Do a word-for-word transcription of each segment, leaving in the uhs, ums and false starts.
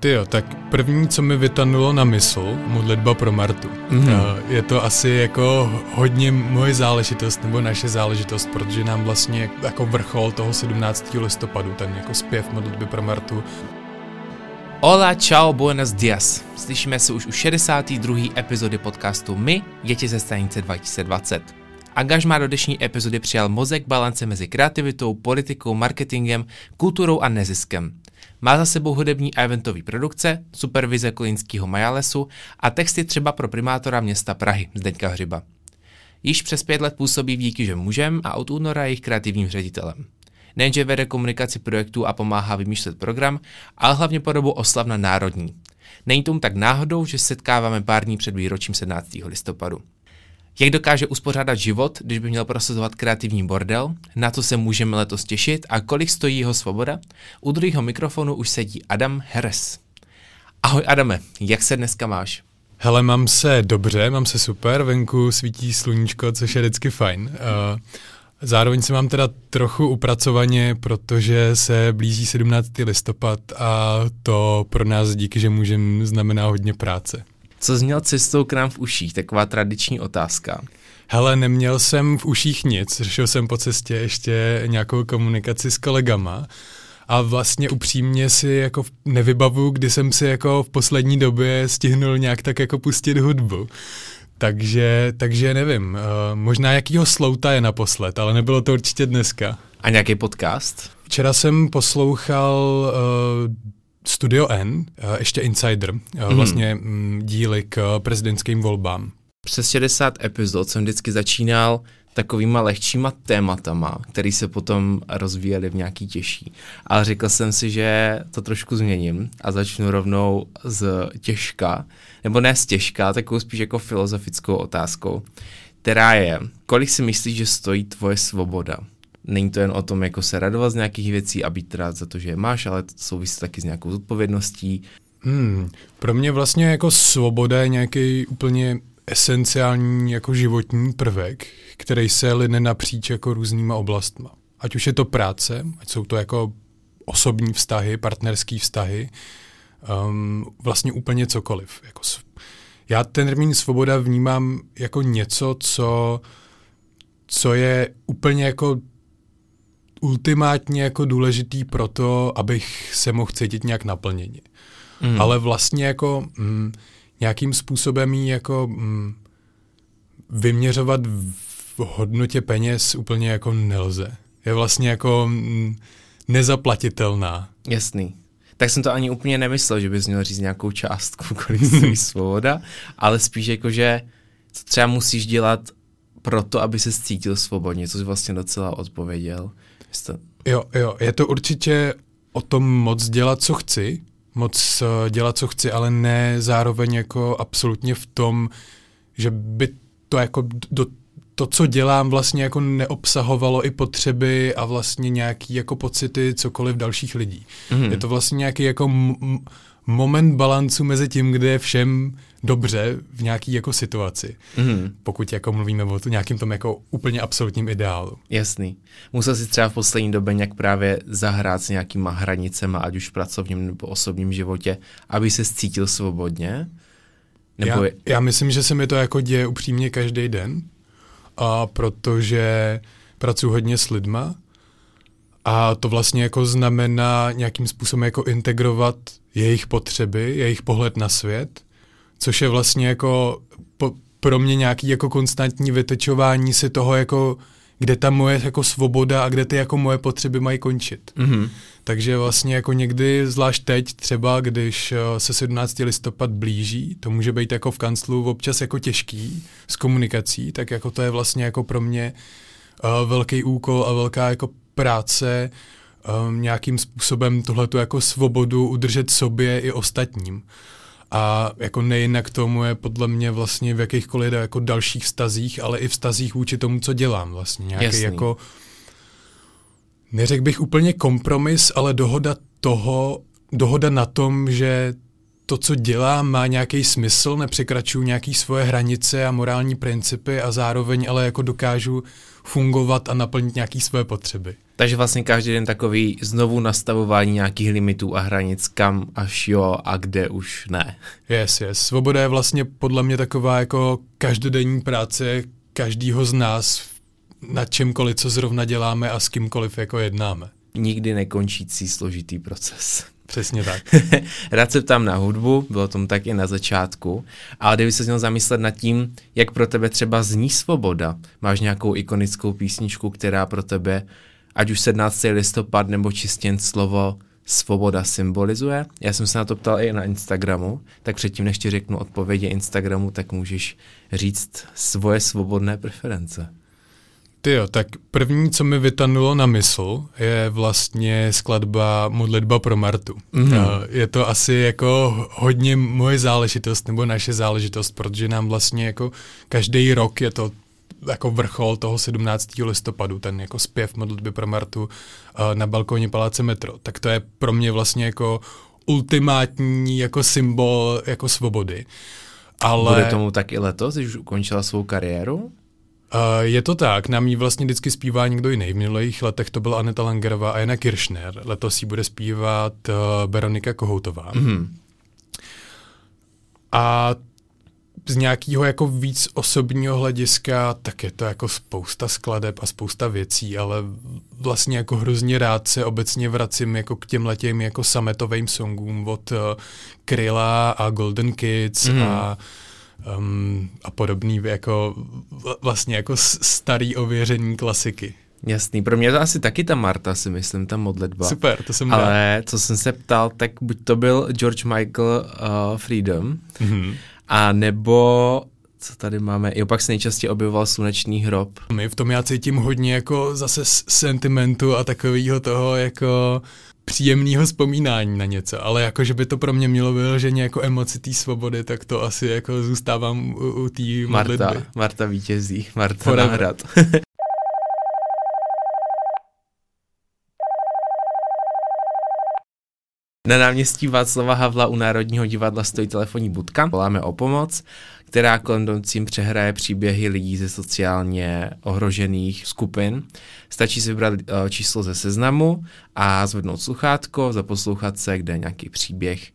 Tyjo, tak první, co mi vytanulo na mysl, modlitba pro Martu. Mm-hmm. Je to asi jako hodně moje záležitost, nebo naše záležitost, protože nám vlastně jako vrchol toho sedmnáctého listopadu, ten jako zpěv modlitby pro Martu. Hola, čau, buenos dias. Slyšíme se už u šedesáté druhé epizody podcastu My, děti ze stanice dva tisíce dvacet. Angažmá do dnešní epizody přijal mozek balance mezi kreativitou, politikou, marketingem, kulturou a neziskem. Má za sebou hudební a eventové produkce, supervize kolínského Majalesu a texty třeba pro primátora města Prahy, Zdeňka Hřiba. Již přes pět let působí v Díky, že můžem a od února jejich kreativním ředitelem. Nejenže vede komunikaci projektů a pomáhá vymýšlet program, ale hlavně podobu oslav na národní. Není tomu tak náhodou, že setkáváme pár dní před výročím sedmnáctého listopadu. Jak dokáže uspořádat život, když by měl prosazovat kreativní bordel, na co se můžeme letos těšit a kolik stojí jeho svoboda? U druhého mikrofonu už sedí Adam Heres. Ahoj Adame, jak se dneska máš? Hele, mám se dobře, mám se super, venku svítí sluníčko, což je vždycky fajn. Uh, zároveň se mám teda trochu upracovaně, protože se blíží sedmnáctý listopad a to pro nás díky, že můžeme, znamená hodně práce. Co jsi měl cestou k nám v uších? Taková tradiční otázka. Hele, neměl jsem v uších nic, řešil jsem po cestě ještě nějakou komunikaci s kolegama a vlastně upřímně si jako nevybavu, kdy jsem si jako v poslední době stihnul nějak tak jako pustit hudbu. Takže, takže nevím, možná jakýho slouta je naposled, ale nebylo to určitě dneska. A nějaký podcast? Včera jsem poslouchal Uh, Studio N, ještě Insider, vlastně mm. díly k prezidentským volbám. Přes šedesát epizod jsem vždycky začínal takovýma lehčíma tématama, které se potom rozvíjely v nějaký těžší. Ale řekl jsem si, že to trošku změním a začnu rovnou z těžka, nebo ne z těžka, takovou spíš jako filozofickou otázkou, která je, kolik si myslíš, že stojí tvoje svoboda? Není to jen o tom, jako se radovat z nějakých věcí a být rád za to, že je máš, ale to souvisí taky s nějakou zodpovědností. Hmm, pro mě vlastně jako svoboda je nějaký úplně esenciální jako životní prvek, který se line napříč jako různýma oblastma. Ať už je to práce, ať jsou to jako osobní vztahy, partnerský vztahy, um, vlastně úplně cokoliv. Jako sv- Já ten termín svoboda vnímám jako něco, co, co je úplně jako ultimátně jako důležitý pro to, abych se mohl cítit nějak naplněně. Mm. Ale vlastně jako mm, nějakým způsobem jí jako mm, vyměřovat v hodnotě peněz úplně jako nelze. Je vlastně jako mm, nezaplatitelná. Jasný. Tak jsem to ani úplně nemyslel, že bys měl říct nějakou částku, kolik stojí svoboda, ale spíš jako, že třeba musíš dělat proto, aby se cítil svobodně, což vlastně docela odpověděl. Jste... Jo, jo, je to určitě o tom moc dělat, co chci, moc dělat, co chci, ale ne zároveň jako absolutně v tom, že by to jako do, to, co dělám, vlastně jako neobsahovalo i potřeby a vlastně nějaký jako pocity cokoliv dalších lidí. Mm. Je to vlastně nějaký jako m- m- moment balancu mezi tím, kde je všem dobře v nějaký jako situaci. Mm. Pokud jako mluvíme o nějakým tom jako úplně absolutním ideálu. Jasný. Musel si třeba v poslední době nějak právě zahrát s nějakýma hranicema, ať už v pracovním nebo osobním životě, aby se cítil svobodně? Nebo... Já, já myslím, že se mi to jako děje upřímně každý den, a protože pracuji hodně s lidma a to vlastně jako znamená nějakým způsobem jako integrovat jejich potřeby, jejich pohled na svět, což je vlastně jako po, pro mě nějaký jako konstantní vytečování si toho, jako, kde ta moje jako svoboda a kde ty jako moje potřeby mají končit. Mm-hmm. Takže vlastně jako někdy, zvlášť teď třeba, když se sedmnáctý listopad blíží, to může být jako v kanclu občas jako těžký s komunikací, tak jako to je vlastně jako pro mě uh, velký úkol a velká jako práce, Um, nějakým způsobem tohleto jako svobodu udržet sobě i ostatním. A jako nejinak tomu je podle mě vlastně v jakýchkoliv jako dalších vztazích, ale i vztazích vůči tomu, co dělám vlastně. Nějaký Jasný. Jako, neřekl bych úplně kompromis, ale dohoda toho, dohoda na tom, že to, co dělám, má nějaký smysl, nepřekračuju nějaké svoje hranice a morální principy a zároveň ale jako dokážu fungovat a naplnit nějaké své potřeby. Takže vlastně každý den takový znovu nastavování nějakých limitů a hranic, kam až jo a kde už ne. Yes, yes. Svoboda je vlastně podle mě taková jako každodenní práce každýho z nás na čemkoliv, co zrovna děláme a s kýmkoliv jako jednáme. Nikdy nekončící složitý proces. Přesně tak. Rád se ptám na hudbu, bylo tomu tak i na začátku, ale kdyby se měl zamyslet nad tím, jak pro tebe třeba zní svoboda. Máš nějakou ikonickou písničku, která pro tebe, ať už sedmnáctého listopadu nebo čistě jen slovo svoboda symbolizuje? Já jsem se na to ptal i na Instagramu, tak předtím, než ti řeknu odpovědi Instagramu, tak můžeš říct svoje svobodné preference. Tyjo, tak první, co mi vytanulo na mysl, je vlastně skladba Modlitba pro Martu. Mm-hmm. Je to asi jako hodně moje záležitost nebo naše záležitost, protože nám vlastně jako každý rok je to jako vrchol toho sedmnáctého listopadu, ten jako zpěv Modlitby pro Martu na balkóně Paláce Metro. Tak to je pro mě vlastně jako ultimátní jako symbol jako svobody. Ale... Bude tomu tak i letos, když už ukončila svou kariéru? Uh, je to tak, nám ji vlastně vždycky zpívá někdo jiný. V minulých letech to byla Aneta Langerová a Anna Kirchner. Letos ji bude zpívat uh, Veronika Kohoutová. Mm-hmm. A z nějakého jako víc osobního hlediska, tak je to jako spousta skladeb a spousta věcí, ale vlastně jako hrozně rád se obecně vracím jako k těmhletěm jako sametovým songům od uh, Kryla a Golden Kids mm-hmm. a Um, a podobný jako vlastně jako starý ověřený klasiky. Jasný, pro mě to asi taky ta Marta, si myslím, ta modlitba. Super, to jsem Ale rád. Co jsem se ptal, tak buď to byl George Michael uh, Freedom, mm-hmm. a nebo co tady máme, i opak se nejčastěji objevoval Slunečný hrob. My v tom já cítím hodně jako zase sentimentu a takového toho jako příjemného vzpomínání na něco, ale jako, že by to pro mě mělo vyloženě jako emoci té svobody, tak to asi jako zůstávám u, u té modlitby. Marta, Marta vítězí, Marta náhrad. Na náměstí Václava Havla u Národního divadla stojí telefonní budka, voláme o pomoc, která kolem domcím přehraje příběhy lidí ze sociálně ohrožených skupin. Stačí si vybrat číslo ze seznamu a zvednout sluchátko, zaposlouchat se, kde je nějaký příběh.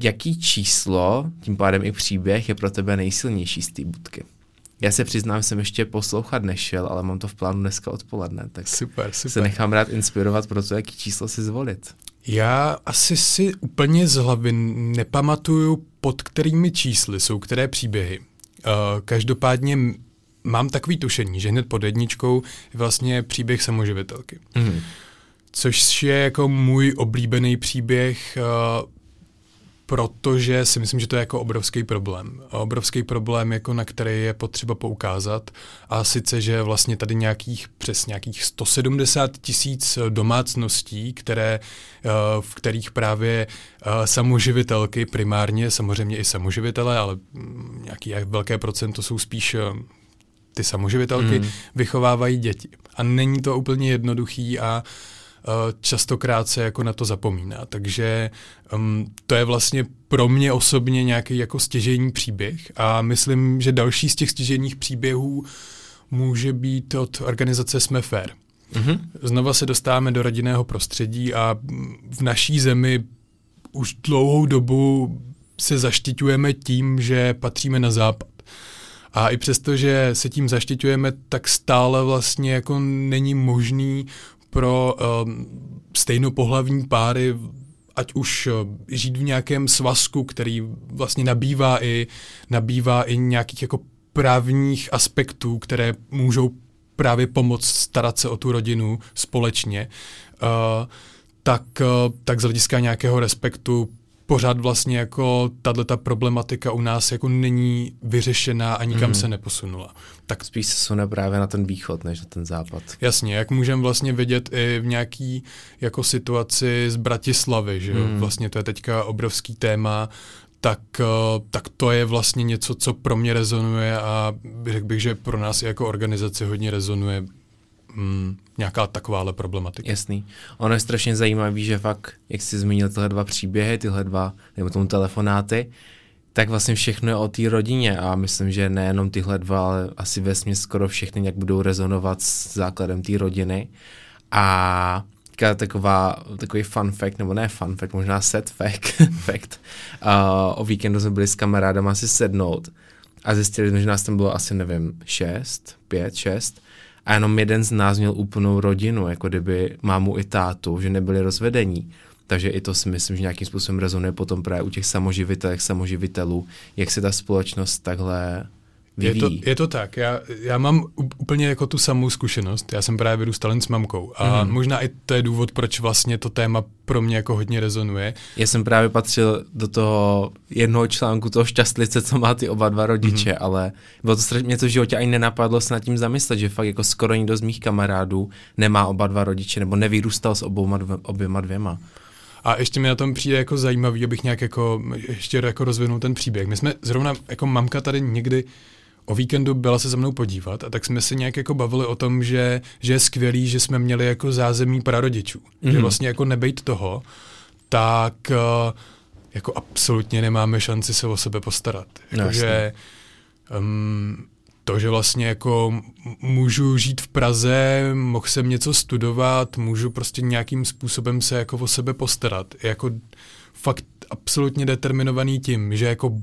Jaký číslo, tím pádem i příběh, je pro tebe nejsilnější z té budky? Já se přiznám, jsem ještě poslouchat nešel, ale mám to v plánu dneska odpoledne, tak super, super. Se nechám rád inspirovat pro to, jaký číslo si zvolit. Já asi si úplně z hlavy nepamatuju, pod kterými čísly jsou které příběhy. Uh, každopádně mám takový tušení, že hned pod jedničkou je vlastně příběh samoživitelky. Mm. Což je jako můj oblíbený příběh, uh, protože si myslím, že to je jako obrovský problém. Obrovský problém, jako na který je potřeba poukázat. A sice, že vlastně tady nějakých přes nějakých sto sedmdesát tisíc domácností, které, v kterých právě samoživitelky primárně, samozřejmě i samoživitelé, ale nějaký velké procento jsou spíš ty samoživitelky, mm. vychovávají děti. A není to úplně jednoduchý a častokrát se jako na to zapomíná. Takže um, to je vlastně pro mě osobně nějaký jako stěžejní příběh a myslím, že další z těch stěžejních příběhů může být od organizace Jsme fér. Mm-hmm. Znova se dostáváme do rodinného prostředí a v naší zemi už dlouhou dobu se zaštiťujeme tím, že patříme na západ. A i přesto, že se tím zaštiťujeme, tak stále vlastně jako není možný pro um, stejnopohlavní páry, ať už uh, žít v nějakém svazku, který vlastně nabývá i, nabývá i nějakých jako právních aspektů, které můžou právě pomoct starat se o tu rodinu společně, uh, tak, uh, tak z hlediska nějakého respektu pořád vlastně jako tato problematika u nás jako není vyřešená a nikam mm. se neposunula. Tak spíš se sune právě na ten východ, než na ten západ. Jasně, jak můžeme vlastně vidět i v nějaký jako situaci z Bratislavy, že mm. vlastně to je teďka obrovský téma, tak, tak to je vlastně něco, co pro mě rezonuje a řekl bych, že pro nás i jako organizaci hodně rezonuje mm, nějaká takováhle problematika. Jasný. Ono je strašně zajímavý, že fakt, jak jsi zmínil tyhle dva příběhy, tyhle dva, nebo tomu telefonáty, tak vlastně všechno je o té rodině a myslím, že nejenom tyhle dva, ale asi vesměs skoro všechny nějak budou rezonovat s základem té rodiny. A taková, takový fun fact, nebo ne fun fact, možná sad fact, fact. Uh, o víkendu jsme byli s kamarádama asi sednout a zjistili jsme, že nás tam bylo asi, nevím, šest, pět, šest a jenom jeden z nás měl úplnou rodinu, jako kdyby mámu i tátu, že nebyli rozvedení. Takže i to si myslím, že nějakým způsobem rezonuje potom právě u těch samoživitelek, samoživitelů, jak se ta společnost takhle vyvíjí. Je to, je to tak. Já, já mám úplně jako tu samou zkušenost. Já jsem právě vyrůstal jen s mamkou. A mm. možná i to je důvod, proč vlastně to téma pro mě jako hodně rezonuje. Já jsem právě patřil do toho jednoho článku, toho šťastlice, co má ty oba dva rodiče, mm. ale bylo to strašně, mě to v životě ani nenapadlo se nad tím zamyslet, že fakt jako skoro nikdo z mých kamarádů nemá oba dva rodiče, nebo nevyrůstal s oboma dvě, oběma dvěma. A ještě mi na tom přijde jako zajímavý, abych nějak jako ještě jako rozvinul ten příběh. My jsme zrovna, jako mamka tady někdy o víkendu byla se za mnou podívat a tak jsme se nějak jako bavili o tom, že, že je skvělý, že jsme měli jako zázemí prarodičů. Mm-hmm. Že vlastně jako nebejt toho, tak jako absolutně nemáme šanci se o sebe postarat. Jakože um, to, že vlastně jako můžu žít v Praze, mohl jsem něco studovat, můžu prostě nějakým způsobem se jako o sebe postarat. Je jako fakt absolutně determinovaný tím, že jako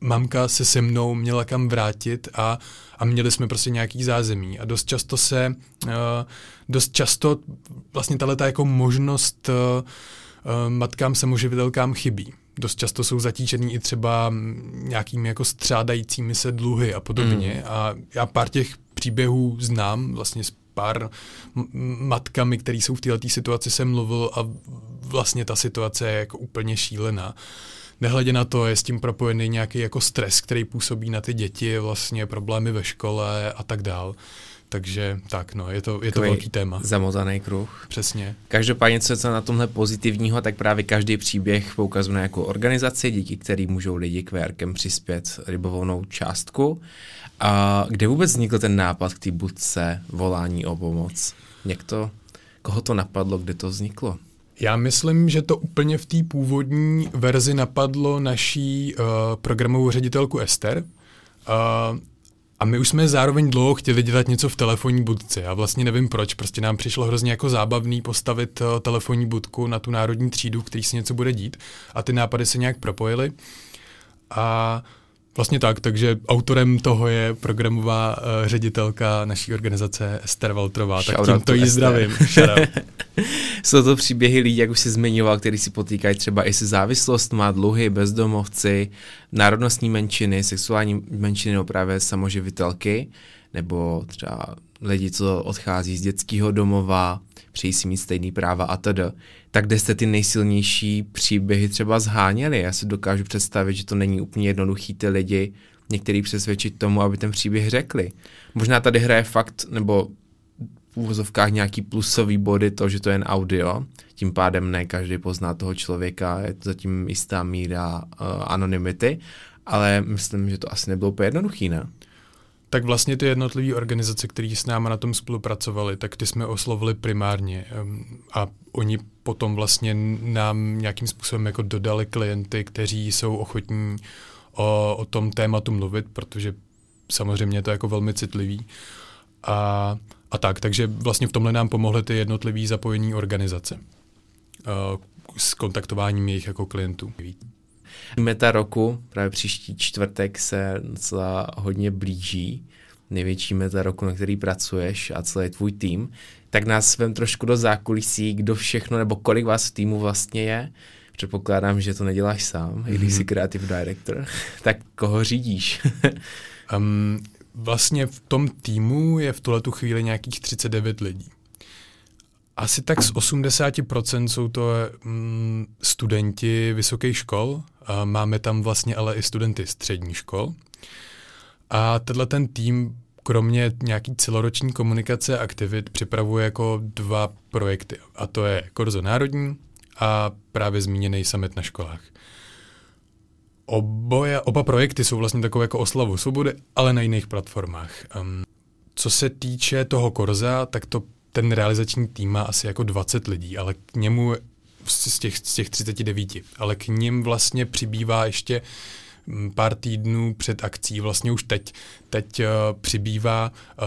mamka se se mnou měla kam vrátit a, a měli jsme prostě nějaký zázemí. A dost často se, uh, dost často vlastně tahleta jako možnost uh, uh, matkám samoživitelkám chybí. Dost často jsou zatížený i třeba nějakými jako střádajícími se dluhy a podobně. Mm. A já pár těch příběhů znám, vlastně s pár matkami, které jsou v této situaci, jsem mluvil a vlastně ta situace je jako úplně šílená. Nehledě na to, je s tím propojený nějaký jako stres, který působí na ty děti, vlastně problémy ve škole a tak dál. Takže tak, no, je to, je to velký téma. Zamotaný kruh. Přesně. Každopádně, co je na tomhle pozitivního, tak právě každý příběh poukazuje na nějakou organizaci, díky který můžou lidi kvé erkem přispět libovolnou částku. A kde vůbec vznikl ten nápad k té budce volání o pomoc? Někdo, koho to napadlo, kde to vzniklo? Já myslím, že to úplně v té původní verzi napadlo naší uh, programovou ředitelku Esther. Uh, A my už jsme zároveň dlouho chtěli dělat něco v telefonní budce. Já vlastně nevím proč, prostě nám přišlo hrozně jako zábavný postavit telefonní budku na tu národní třídu, který se něco bude dít. A ty nápady se nějak propojily. A vlastně tak, takže autorem toho je programová uh, ředitelka naší organizace Esther Valtrová. Shout tak tímto jí zdravím. Jsou to příběhy lidí, jak už jsi zmiňoval, který si potýkají třeba i se závislost, má dluhy, bezdomovci, národnostní menšiny, sexuální menšiny, nebo právě samoživitelky, nebo třeba lidi, co odchází z dětského domova, přejí si mít stejný práva a td. Tak kde jste ty nejsilnější příběhy třeba zháněli? Já si dokážu představit, že to není úplně jednoduchý ty lidi některý přesvědčit tomu, aby ten příběh řekli. Možná tady hraje fakt, nebo v úvozovkách nějaký plusový body to, že to je jen audio, tím pádem ne každý pozná toho člověka, je to zatím jistá míra uh, anonymity, ale myslím, že to asi nebylo úplně jednoduchý, ne? Tak vlastně ty jednotlivé organizace, které s náma na tom spolupracovaly, tak ty jsme oslovili primárně a oni potom vlastně nám nějakým způsobem jako dodali klienty, kteří jsou ochotní o, o tom tématu mluvit, protože samozřejmě je to jako velmi citlivý. A, a tak, takže vlastně v tomhle nám pomohly ty jednotlivé zapojení organizace s kontaktováním jejich jako klientů. Meta roku, právě příští čtvrtek se docela hodně blíží, největší meta roku, na který pracuješ a celý tvůj tým, tak nás vem trošku do zákulisí, kdo všechno nebo kolik vás v týmu vlastně je. Předpokládám, že to neděláš sám, i když jsi creative director, tak koho řídíš? um, vlastně v tom týmu je v tuhletu chvíli nějakých třicet devět lidí. Asi tak z osmdesát procent jsou to mm, studenti vysokých škol, a máme tam vlastně ale i studenty středních škol. A tenhle ten tým, kromě nějaký celoroční komunikace a aktivit, připravuje jako dva projekty. A to je Korzo národní a právě zmíněný summit na školách. Oboje, oba projekty jsou vlastně takové jako oslavu svobody, ale na jiných platformách. Um, Co se týče toho Korza, tak to ten realizační tým má asi jako dvacet lidí, ale k němu z těch, z těch třicet devět, ale k ním vlastně přibývá ještě pár týdnů před akcí, vlastně už teď, teď uh, přibývá uh,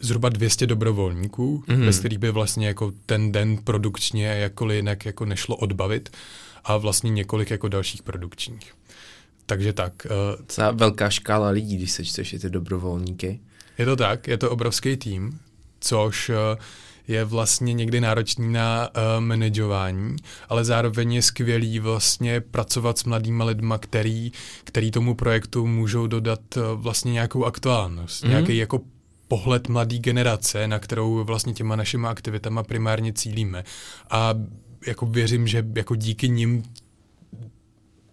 zhruba dvě stě dobrovolníků, mm-hmm. bez kterých by vlastně jako ten den produkčně jakkoliv jinak jako nešlo odbavit a vlastně několik jako dalších produkčních. Takže tak. Uh, Celá velká škála lidí, když sečteš ty dobrovolníky. Je to tak, je to obrovský tým, což uh, je vlastně někdy náročný na uh, manažování, ale zároveň je skvělý vlastně pracovat s mladýma lidma, který, který tomu projektu můžou dodat uh, vlastně nějakou aktuálnost, mm-hmm. nějaký jako pohled mladý generace, na kterou vlastně těma našima aktivitama primárně cílíme. A jako věřím, že jako díky nim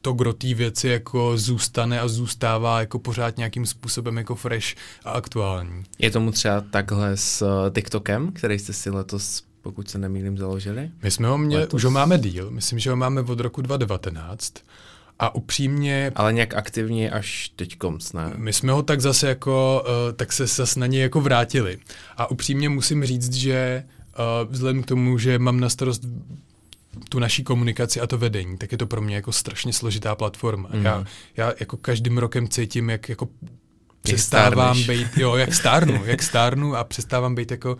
to gro té věci jako zůstane a zůstává jako pořád nějakým způsobem jako fresh a aktuální. Je tomu třeba takhle s TikTokem, který jste si letos, pokud se nemýlím, založili? My jsme ho měli, letos... už ho máme díl, myslím, že ho máme od roku dva tisíce devatenáct a upřímně... Ale nějak aktivně až teďkom snad. My jsme ho tak zase jako, tak se zase na něj jako vrátili. A upřímně musím říct, že vzhledem k tomu, že mám na starost tu naší komunikaci a to vedení, tak je to pro mě jako strašně složitá platforma. Mm. Já, já jako každým rokem cítím, jak jako přestávám být, jo, jak stárnu, jak stárnu a přestávám být jako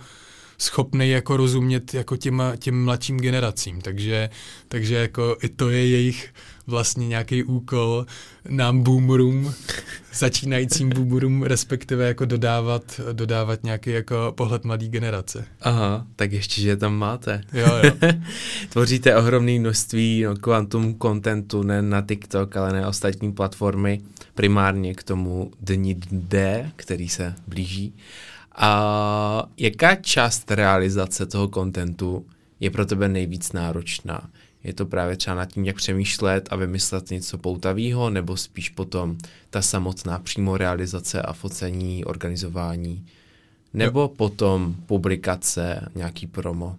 schopnej jako rozumět jako těma, těm mladším generacím. Takže, takže jako i to je jejich vlastně nějaký úkol nám boomerům, začínajícím boomerům, respektive jako dodávat, dodávat nějaký jako pohled mladý generace. Aha, tak ještě, že tam máte. Jo, jo. Tvoříte ohromné množství kvantum kontentu, ne na TikTok, ale na ostatní platformy, primárně k tomu dni D, který se blíží. A jaká část realizace toho kontentu je pro tebe nejvíc náročná? Je to právě třeba nad tím, jak přemýšlet a vymyslet něco poutavého, nebo spíš potom ta samotná přímo realizace a focení, organizování, nebo jo. potom publikace, nějaký promo?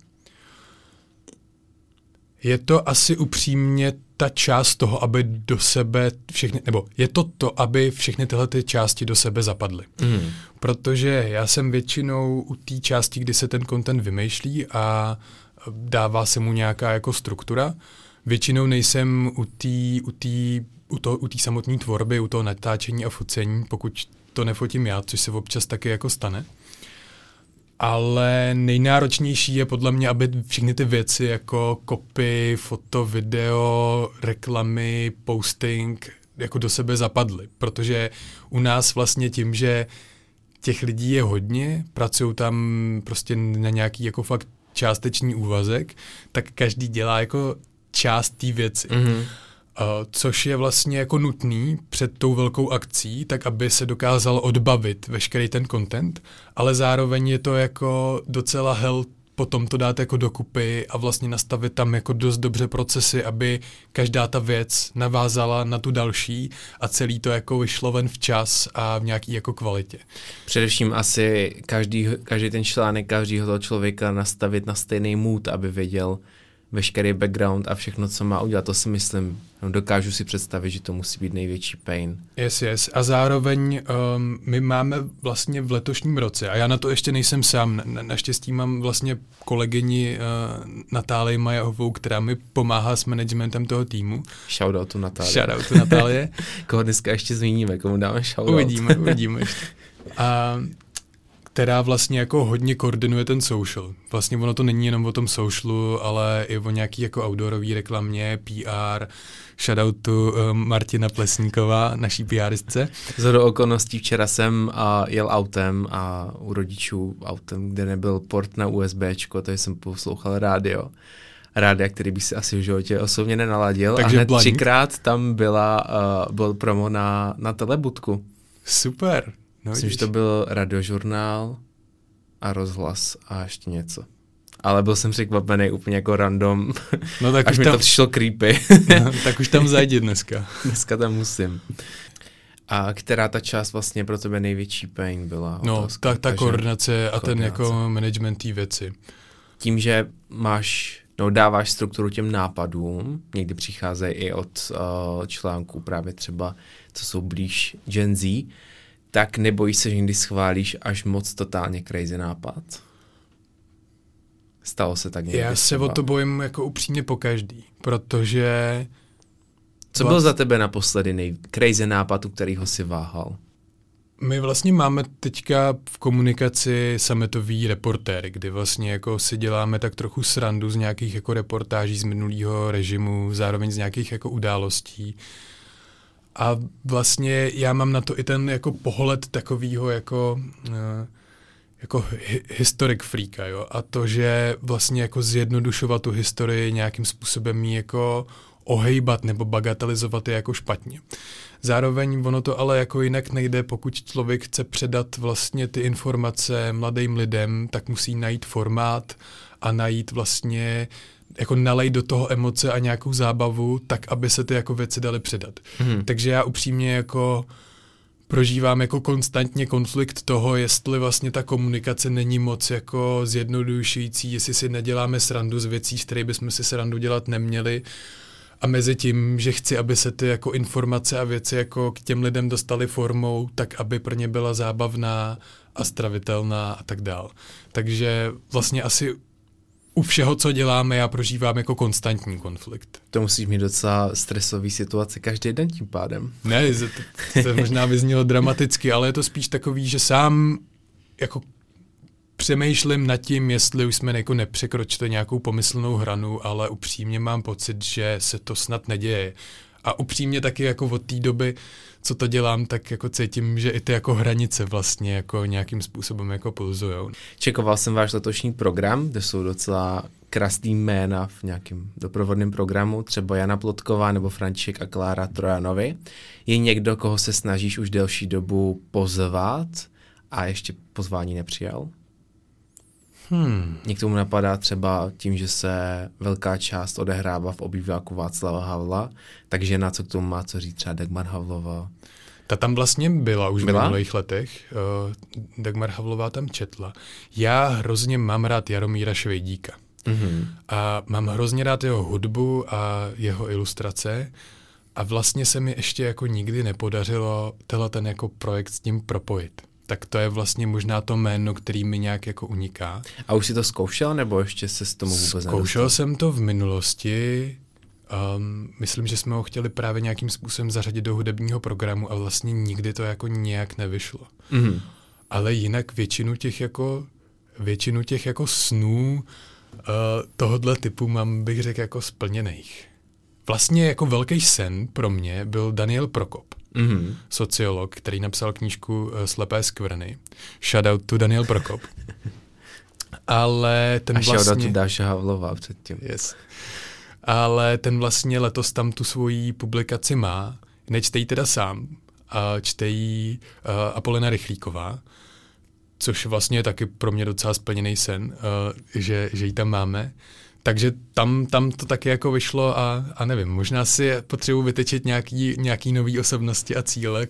Je to asi upřímně ta část toho, aby do sebe všechny, nebo je to to, aby všechny tyhle ty části do sebe zapadly. Mm. Protože já jsem většinou u té části, kdy se ten content vymýšlí a dává se mu nějaká jako struktura. Většinou nejsem u té u té u toho u té samotné tvorby, u toho natáčení a focení, pokud to nefotím já, což se občas taky jako stane. Ale nejnáročnější je podle mě, aby všechny ty věci jako copy, foto, video, reklamy, posting jako do sebe zapadly, protože u nás vlastně tím, že těch lidí je hodně, pracují tam prostě na nějaký jako fakt částečný úvazek, tak každý dělá jako část té věci. Mm-hmm. Uh, což je vlastně jako nutný před tou velkou akcí, tak aby se dokázal odbavit veškerý ten content, ale zároveň je to jako docela hell potom to dát jako dokupy a vlastně nastavit tam jako dost dobře procesy, aby každá ta věc navázala na tu další a celý to jako vyšlo ven včas a v nějaký jako kvalitě. Především asi každý, každý ten článek, každýho toho člověka nastavit na stejný mood, aby věděl veškerý background a všechno, co má udělat, to si myslím, dokážu si představit, že to musí být největší pain. Yes, yes. A zároveň um, my máme vlastně v letošním roce, a já na to ještě nejsem sám, na, naštěstí mám vlastně kolegyni uh, Natálii Majahovou, která mi pomáhá s managementem toho týmu. Shoutoutu Natálie. Shoutoutu Natálie. Koho dneska ještě zmíníme, komu dáme shoutout. Uvidíme, uvidíme ještě. A... která vlastně jako hodně koordinuje ten social. Vlastně ono to není jenom o tom socialu, ale i o nějaký jako outdoorový reklamě, P R, shoutoutu uh, Martina Plesníková, naší PRistce. Zhodou okolností včera jsem uh, jel autem a u rodičů autem, kde nebyl port na USBčko, takže jsem poslouchal rádio. Rádia, který bych si asi v životě osobně nenaladil. Takže a hned blank. Třikrát tam byla, uh, byl promo na, na Telebudku. Super. No, myslím, že to byl Radiožurnál a Rozhlas a ještě něco. Ale byl jsem překvapený úplně jako random, no, tak až mi tam... to přišlo creepy. No, tak už tam zajdi dneska. Dneska tam musím. A která ta část vlastně pro tebe největší pain byla? No, otázka, ta, ta, ta koordinace a koordinace. Ten jako management té věci. Tím, že máš, no, dáváš strukturu těm nápadům, někdy přicházejí i od uh, článků právě třeba, co jsou blíž Gen Z, Tak nebojíš se, že někdy schválíš až moc totálně crazy nápad? Stalo se tak někdy? Já se o to bojím jako upřímně pokaždý, protože... Co byl za tebe naposledy nej- crazy nápad, u kterého si váhal? My vlastně máme teďka v komunikaci sametový reportéry, kdy vlastně jako si děláme tak trochu srandu z nějakých jako reportáží z minulého režimu, zároveň z nějakých jako událostí. A vlastně já mám na to i ten jako pohled takovýho jako, jako historic freaka, jo. A to, že vlastně jako zjednodušovat tu historii nějakým způsobem ji jako ohejbat nebo bagatelizovat je jako špatně. Zároveň ono to ale jako jinak nejde, pokud člověk chce předat vlastně ty informace mladým lidem, tak musí najít formát a najít vlastně jako nalej do toho emoce a nějakou zábavu, tak aby se ty jako věci daly předat. Hmm. Takže já upřímně jako prožívám jako konstantně konflikt toho, jestli vlastně ta komunikace není moc jako zjednodušující, jestli si neděláme srandu z věcí, z kterých bychom si srandu dělat neměli. A mezi tím, že chci, aby se ty jako informace a věci jako k těm lidem dostaly formou, tak aby pro ně byla zábavná a stravitelná a tak dál. Takže vlastně asi u všeho, co děláme, já prožívám jako konstantní konflikt. To musíš mít docela stresový situace každý den tím pádem. Ne, to, to možná vyznělo dramaticky, ale je to spíš takový, že sám jako přemýšlím nad tím, jestli už jsme jako nepřekročili nějakou pomyslnou hranu, ale upřímně mám pocit, že se to snad neděje. A upřímně taky jako od té doby, co to dělám, tak jako cítím, že i ty jako hranice vlastně jako nějakým způsobem jako pulzujou. Čekoval jsem váš letošní program, kde jsou docela krásný jména v nějakém doprovodném programu, třeba Jana Plotková nebo František a Klára Trojanovi. Je někdo, koho se snažíš už delší dobu pozvat a ještě pozvání nepřijal? Hmm. Někomu napadá třeba tím, že se velká část odehrává v obýváku Václava Havla, takže na co k tomu má co říct třeba Dagmar Havlová? Ta tam vlastně byla už byla? v minulých letech. Uh, Dagmar Havlová tam četla. Já hrozně mám rád Jaromíra Švejdíka. Mm-hmm. A mám hrozně rád jeho hudbu a jeho ilustrace. A vlastně se mi ještě jako nikdy nepodařilo tenhle ten jako projekt s ním propojit. Tak to je vlastně možná to jméno, který mi nějak jako uniká. A už jsi to zkoušel, nebo ještě se s tomu vůbec nedostal? Zkoušel jsem to v minulosti. Um, myslím, že jsme ho chtěli právě nějakým způsobem zařadit do hudebního programu a vlastně nikdy to jako nějak nevyšlo. Mm-hmm. Ale jinak většinu těch jako, většinu těch jako snů uh, tohodle typu mám, bych řekl, jako splněných. Vlastně jako velký sen pro mě byl Daniel Prokop. Mm-hmm. Sociolog, který napsal knížku Slepé skvrny. Shoutout to Daniel Prokop. Ale ten a vlastně... shoutout to Dáša Havlová předtím. Yes. Ale ten vlastně letos tam tu svoji publikaci má. Nečte ji teda sám. A čte ji uh, Apolina Rychlíková, což vlastně je taky pro mě docela splněný sen, uh, že, že ji tam máme. Takže tam, tam to taky jako vyšlo a, a nevím, možná si potřebuji vytečit nějaký, nějaký nový osobnosti a cíle,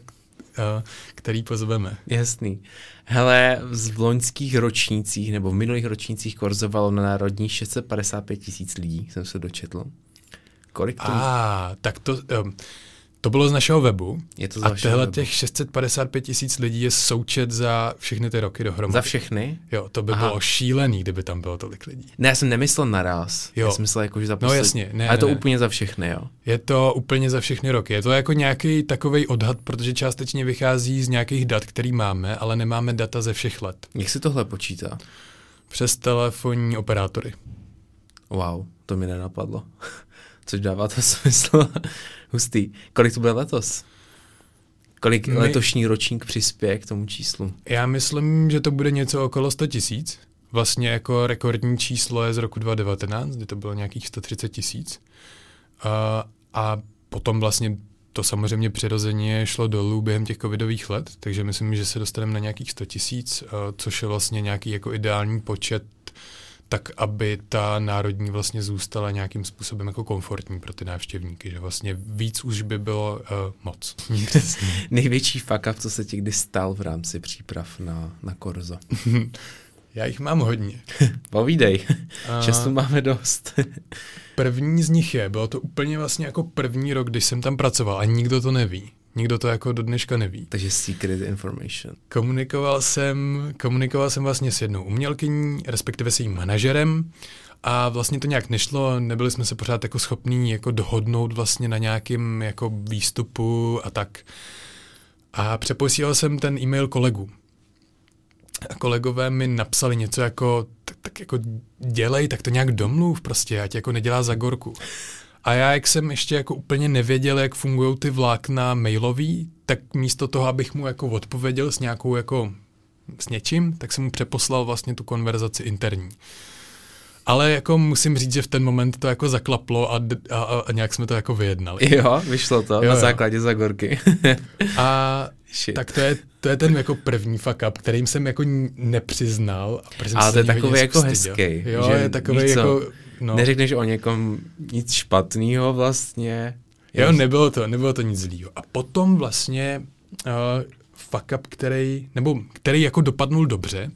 který pozveme. Jasný. Hele, v loňských ročnících nebo v minulých ročnících korzovalo na Národní šest set padesát pět tisíc lidí, jsem se dočetl. Kolik to? Ah, tak to... Um, To bylo z našeho webu je to z a těhle těch šest set padesát pět tisíc lidí je součet za všechny ty roky dohromady. Za všechny? Jo, to by Aha. bylo šílený, kdyby tam bylo tolik lidí. Ne, já jsem nemyslel naraz, jo. Já jsem myslel jako, že za poslední. No jasně, ne, ale ne, to ne, úplně ne. Za všechny, jo? Je to úplně za všechny roky. Je to jako nějaký takovej odhad, protože částečně vychází z nějakých dat, který máme, ale nemáme data ze všech let. Jak se tohle počítá? Přes telefonní operátory. Wow, to mi nenapadlo. Což dává to smysl. Hustý. Kolik to bude letos? Kolik My, letošní ročník přispěje k tomu číslu? Já myslím, že to bude něco okolo sto tisíc. Vlastně jako rekordní číslo je z roku dva tisíce devatenáct, kdy to bylo nějakých sto třicet tisíc. Uh, a potom vlastně to samozřejmě přirozeně šlo dolů během těch covidových let, takže myslím, že se dostaneme na nějakých sto tisíc, uh, což je vlastně nějaký jako ideální počet, tak aby ta národní vlastně zůstala nějakým způsobem jako komfortní pro ty návštěvníky, že vlastně víc už by bylo uh, moc. Největší fuck up, co se ti kdy stal v rámci příprav na, na korzo? Já jich mám hodně. Povídej, často máme dost. První z nich je, bylo to úplně vlastně jako první rok, když jsem tam pracoval a nikdo to neví. Nikdo to jako do dneška neví. Takže secret information. Komunikoval jsem, komunikoval jsem vlastně s jednou umělkyní, respektive s jejím manažerem, a vlastně to nějak nešlo, nebyli jsme se pořád jako schopní jako dohodnout vlastně na nějakým jako výstupu a tak. A přeposílal jsem ten e-mail kolegu. A kolegové mi napsali něco jako, tak, tak jako dělej, tak to nějak domluv prostě, ať jako nedělá za gorku. A já, jak jsem ještě jako úplně nevěděl, jak fungují ty vlákna mailový, tak místo toho, abych mu jako odpověděl s nějakou jako, s něčím, tak jsem mu přeposlal vlastně tu konverzaci interní. Ale jako musím říct, že v ten moment to jako zaklaplo a, a, a nějak jsme to jako vyjednali. Jo, vyšlo to, jo, na jo. základě zagorky. A shit. Tak to je, to je ten jako první fuck up, kterým jsem jako nepřiznal. A ale to je takový jako hezký. Jo, je takový jako... No. Neřekneš o někom nic špatného vlastně. Jo, nebylo to, nebylo to nic zlýho. A potom vlastně uh, fuck up, který, nebo který jako dopadnul dobře,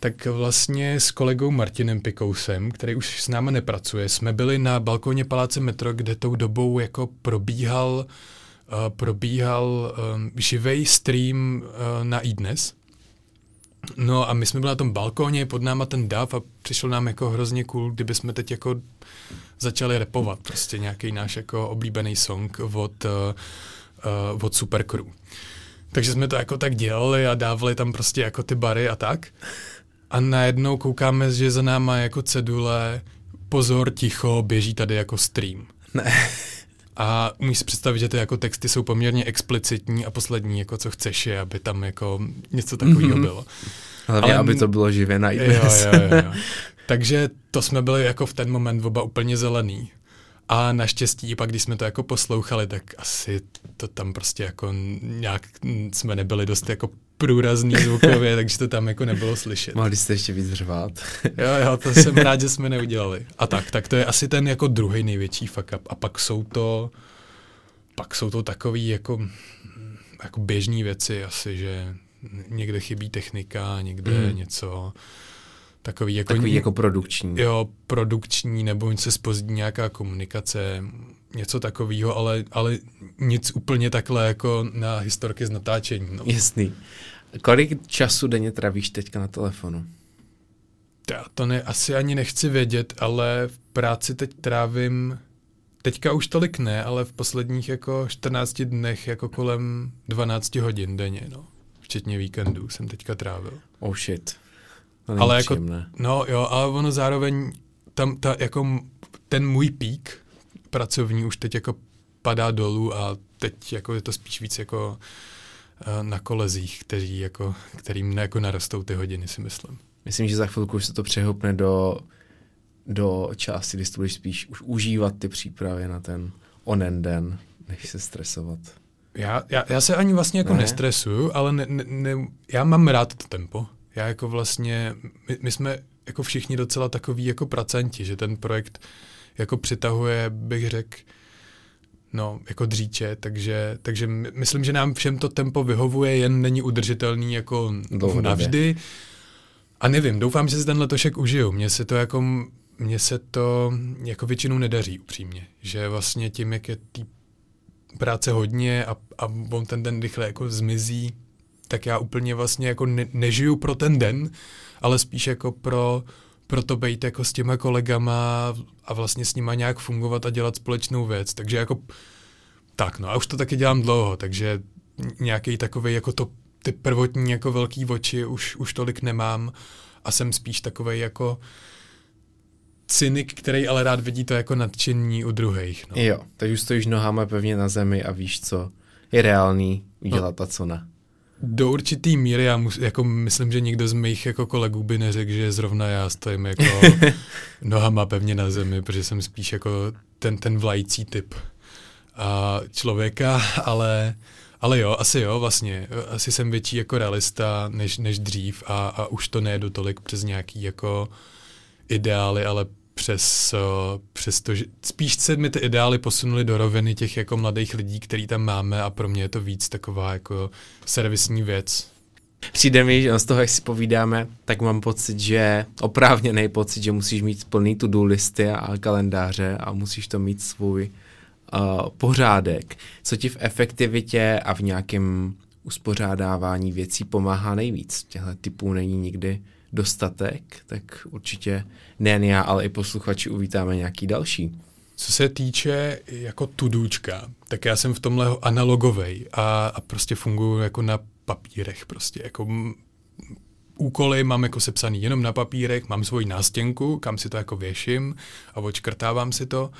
tak vlastně s kolegou Martinem Pikousem, který už s náma nepracuje, jsme byli na balkóně Paláce Metro, kde tou dobou jako probíhal, uh, probíhal um, živej stream uh, na iDnes. No a my jsme byli na tom balkóně, pod náma ten dav a přišlo nám jako hrozně cool, kdyby jsme teď jako začali repovat prostě nějaký náš jako oblíbený song od, uh, od Super Crew. Takže jsme to jako tak dělali a dávali tam prostě jako ty bary a tak. A najednou koukáme, že za náma jako cedule, pozor, ticho, běží tady jako stream. Ne. A umíš si představit, že ty jako texty jsou poměrně explicitní a poslední, jako co chceš, je, aby tam jako něco takového mm-hmm. bylo. Hlavně, ale aby to bylo živě na iDnes. Jo, jo, jo, jo. Takže to jsme byli jako v ten moment oba úplně zelený. A naštěstí pak, když jsme to jako poslouchali, tak asi to tam prostě jako nějak jsme nebyli dost jako průrazný zvukově, takže to tam jako nebylo slyšet. Mohli jste ještě víc řvát. Jo, jo, to jsem rád, že jsme neudělali. A tak, tak to je asi ten jako druhý největší fuck up. A pak jsou to, pak jsou to takový jako, jako běžný věci asi, že někde chybí technika, někde mm. něco... Takový jako, Takový jako produkční. Jo, produkční, nebo se zpozdí nějaká komunikace, něco takového, ale, ale nic úplně takhle jako na historky z natáčení. No. Jasný. Kolik času denně trávíš teďka na telefonu? Já to ne, asi ani nechci vědět, ale v práci teď trávím, teďka už tolik ne, ale v posledních jako čtrnácti dnech jako kolem dvanácti hodin denně, no. Včetně víkendů jsem teďka trávil. Oh shit. Ale jako, no jo, ale ono zároveň tam ta, jako ten můj pík pracovní už teď jako padá dolů a teď jako je to spíš víc jako na kolezích, kteří jako, kterým jako narostou ty hodiny, si myslím. Myslím, že za chvilku už se to přehopne do, do části, kdy budeš spíš už užívat ty přípravy na ten onen den, než se stresovat. Já, já, já se ani vlastně jako ne. nestresuju, ale ne, ne, ne, já mám rád to tempo. Já jako vlastně, my, my jsme jako všichni docela takoví jako pracanti, že ten projekt jako přitahuje, bych řekl, no, jako dříče, takže, takže myslím, že nám všem to tempo vyhovuje, jen není udržitelný jako dlouhodobě. Navždy. A nevím, doufám, že si ten letošek užiju. Mně se to jako, mně se to jako většinou nedaří upřímně, že vlastně tím, jak je tý práce hodně a, a on ten den rychle jako zmizí, tak já úplně vlastně jako ne, nežiju pro ten den, ale spíš jako pro, pro to bejt jako s těma kolegama a vlastně s nima nějak fungovat a dělat společnou věc. Takže jako tak no a už to taky dělám dlouho, takže nějaký takovej jako to, ty prvotní jako velký oči už, už tolik nemám a jsem spíš takovej jako cynik, který ale rád vidí to jako nadšení u druhých. No. Jo, takže už stojíš nohama pevně na zemi a víš, co je reálný udělat no. a co ne. Do určitý míry, já mus, jako myslím, že nikdo z mých jako kolegů by neřekl, že zrovna já stojím jako nohama pevně na zemi, protože jsem spíš jako ten, ten vlající typ a člověka, ale, ale jo, asi jo, vlastně, asi jsem větší jako realista než, než dřív a, a už to nejedu tolik přes nějaký jako ideály, ale přes, přes to, že spíš se mi ty ideály posunuly do roviny těch jako mladých lidí, který tam máme a pro mě je to víc taková jako servisní věc. Přijde mi, že z toho, jak si povídáme, tak mám pocit, že oprávněný pocit, že musíš mít plný to-do listy a kalendáře a musíš to mít svůj uh, pořádek, co ti v efektivitě a v nějakém uspořádávání věcí pomáhá nejvíc. Těchto typů není nikdy dostatek, tak určitě nejen já, ale i posluchači uvítáme nějaký další. Co se týče jako tudůčka, tak já jsem v tomhle analogovej a, a prostě funguji jako na papírech prostě, jako m- úkoly mám jako sepsaný jenom na papírech, mám svoji nástěnku, kam si to jako věším a odškrtávám si to.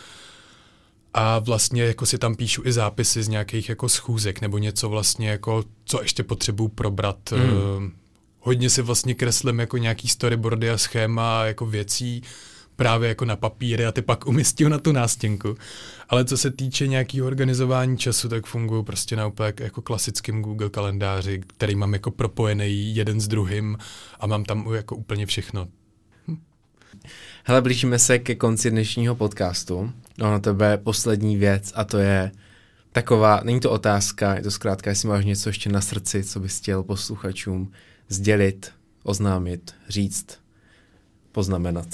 A vlastně jako si tam píšu i zápisy z nějakých jako schůzek nebo něco vlastně jako, co ještě potřebuju probrat. Mm. Hodně si vlastně kreslím jako nějaký storyboardy a schéma jako věcí právě jako na papíry a ty pak umístím na tu nástěnku. Ale co se týče nějakého organizování času, tak funguji prostě na úplně jako klasickém Google kalendáři, který mám jako propojený jeden s druhým a mám tam jako úplně všechno. Hele, blížíme se ke konci dnešního podcastu. No, na tebe poslední věc a to je taková, není to otázka, je to zkrátka, jestli máš něco ještě na srdci, co bys chtěl posluchačům sdělit, oznámit, říct, poznamenat,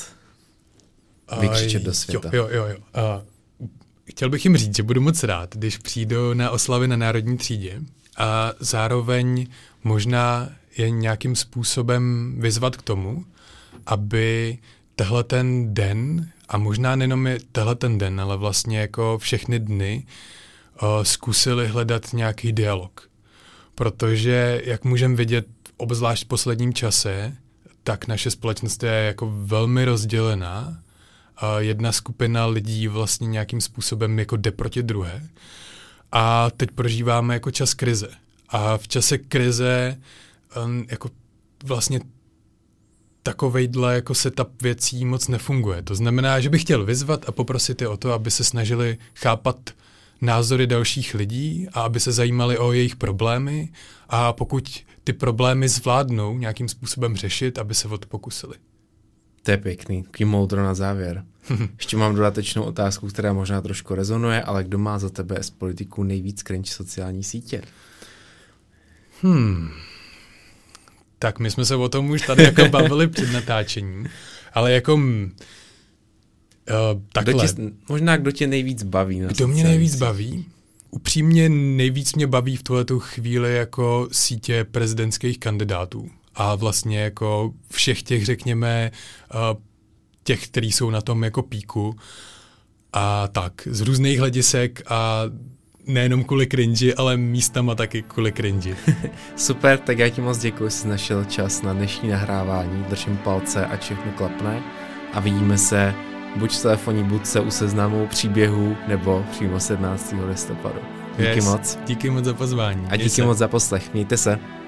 vykřičet do světa. Jo, jo, jo. A chtěl bych jim říct, že budu moc rád, když přijdu na oslavy na Národní třídě a zároveň možná je nějakým způsobem vyzvat k tomu, aby tehle ten den, a možná nejenom je tehle ten den, ale vlastně jako všechny dny uh, zkusili hledat nějaký dialog. Protože, jak můžeme vidět, obzvlášť v posledním čase, tak naše společnost je jako velmi rozdělená. Uh, jedna skupina lidí vlastně nějakým způsobem jako jde proti druhé. A teď prožíváme jako čas krize. A v čase krize um, jako vlastně takovejhle jako setup věcí moc nefunguje. To znamená, že bych chtěl vyzvat a poprosit je o to, aby se snažili chápat názory dalších lidí a aby se zajímali o jejich problémy a pokud ty problémy zvládnou nějakým způsobem řešit, aby se odpokusili. To je pěkný, takový moudro na závěr. Ještě mám dodatečnou otázku, která možná trošku rezonuje, ale kdo má za tebe z politiků nejvíc cringe sociální sítě? Hmm... Tak my jsme se o tom už tady jako bavili před natáčením, ale jako m, uh, takhle. Kdo tě, možná kdo tě nejvíc baví. Kdo mě nejvíc baví? Upřímně nejvíc mě baví v tuhletu chvíli jako sítě prezidentských kandidátů a vlastně jako všech těch, řekněme, uh, těch, kteří jsou na tom jako píku a tak, z různých hledisek a nejenom kvůli cringe, ale místama taky kvůli cringe. Super, tak já ti moc děkuji, že jsi našel čas na dnešní nahrávání. Držím palce, ať všechno klapne. A vidíme se buď v telefonní budce u seznamu příběhů, nebo přímo sedmnáctého listopadu. Díky yes, moc. Díky moc za pozvání. A díky se. moc za poslech. Mějte se.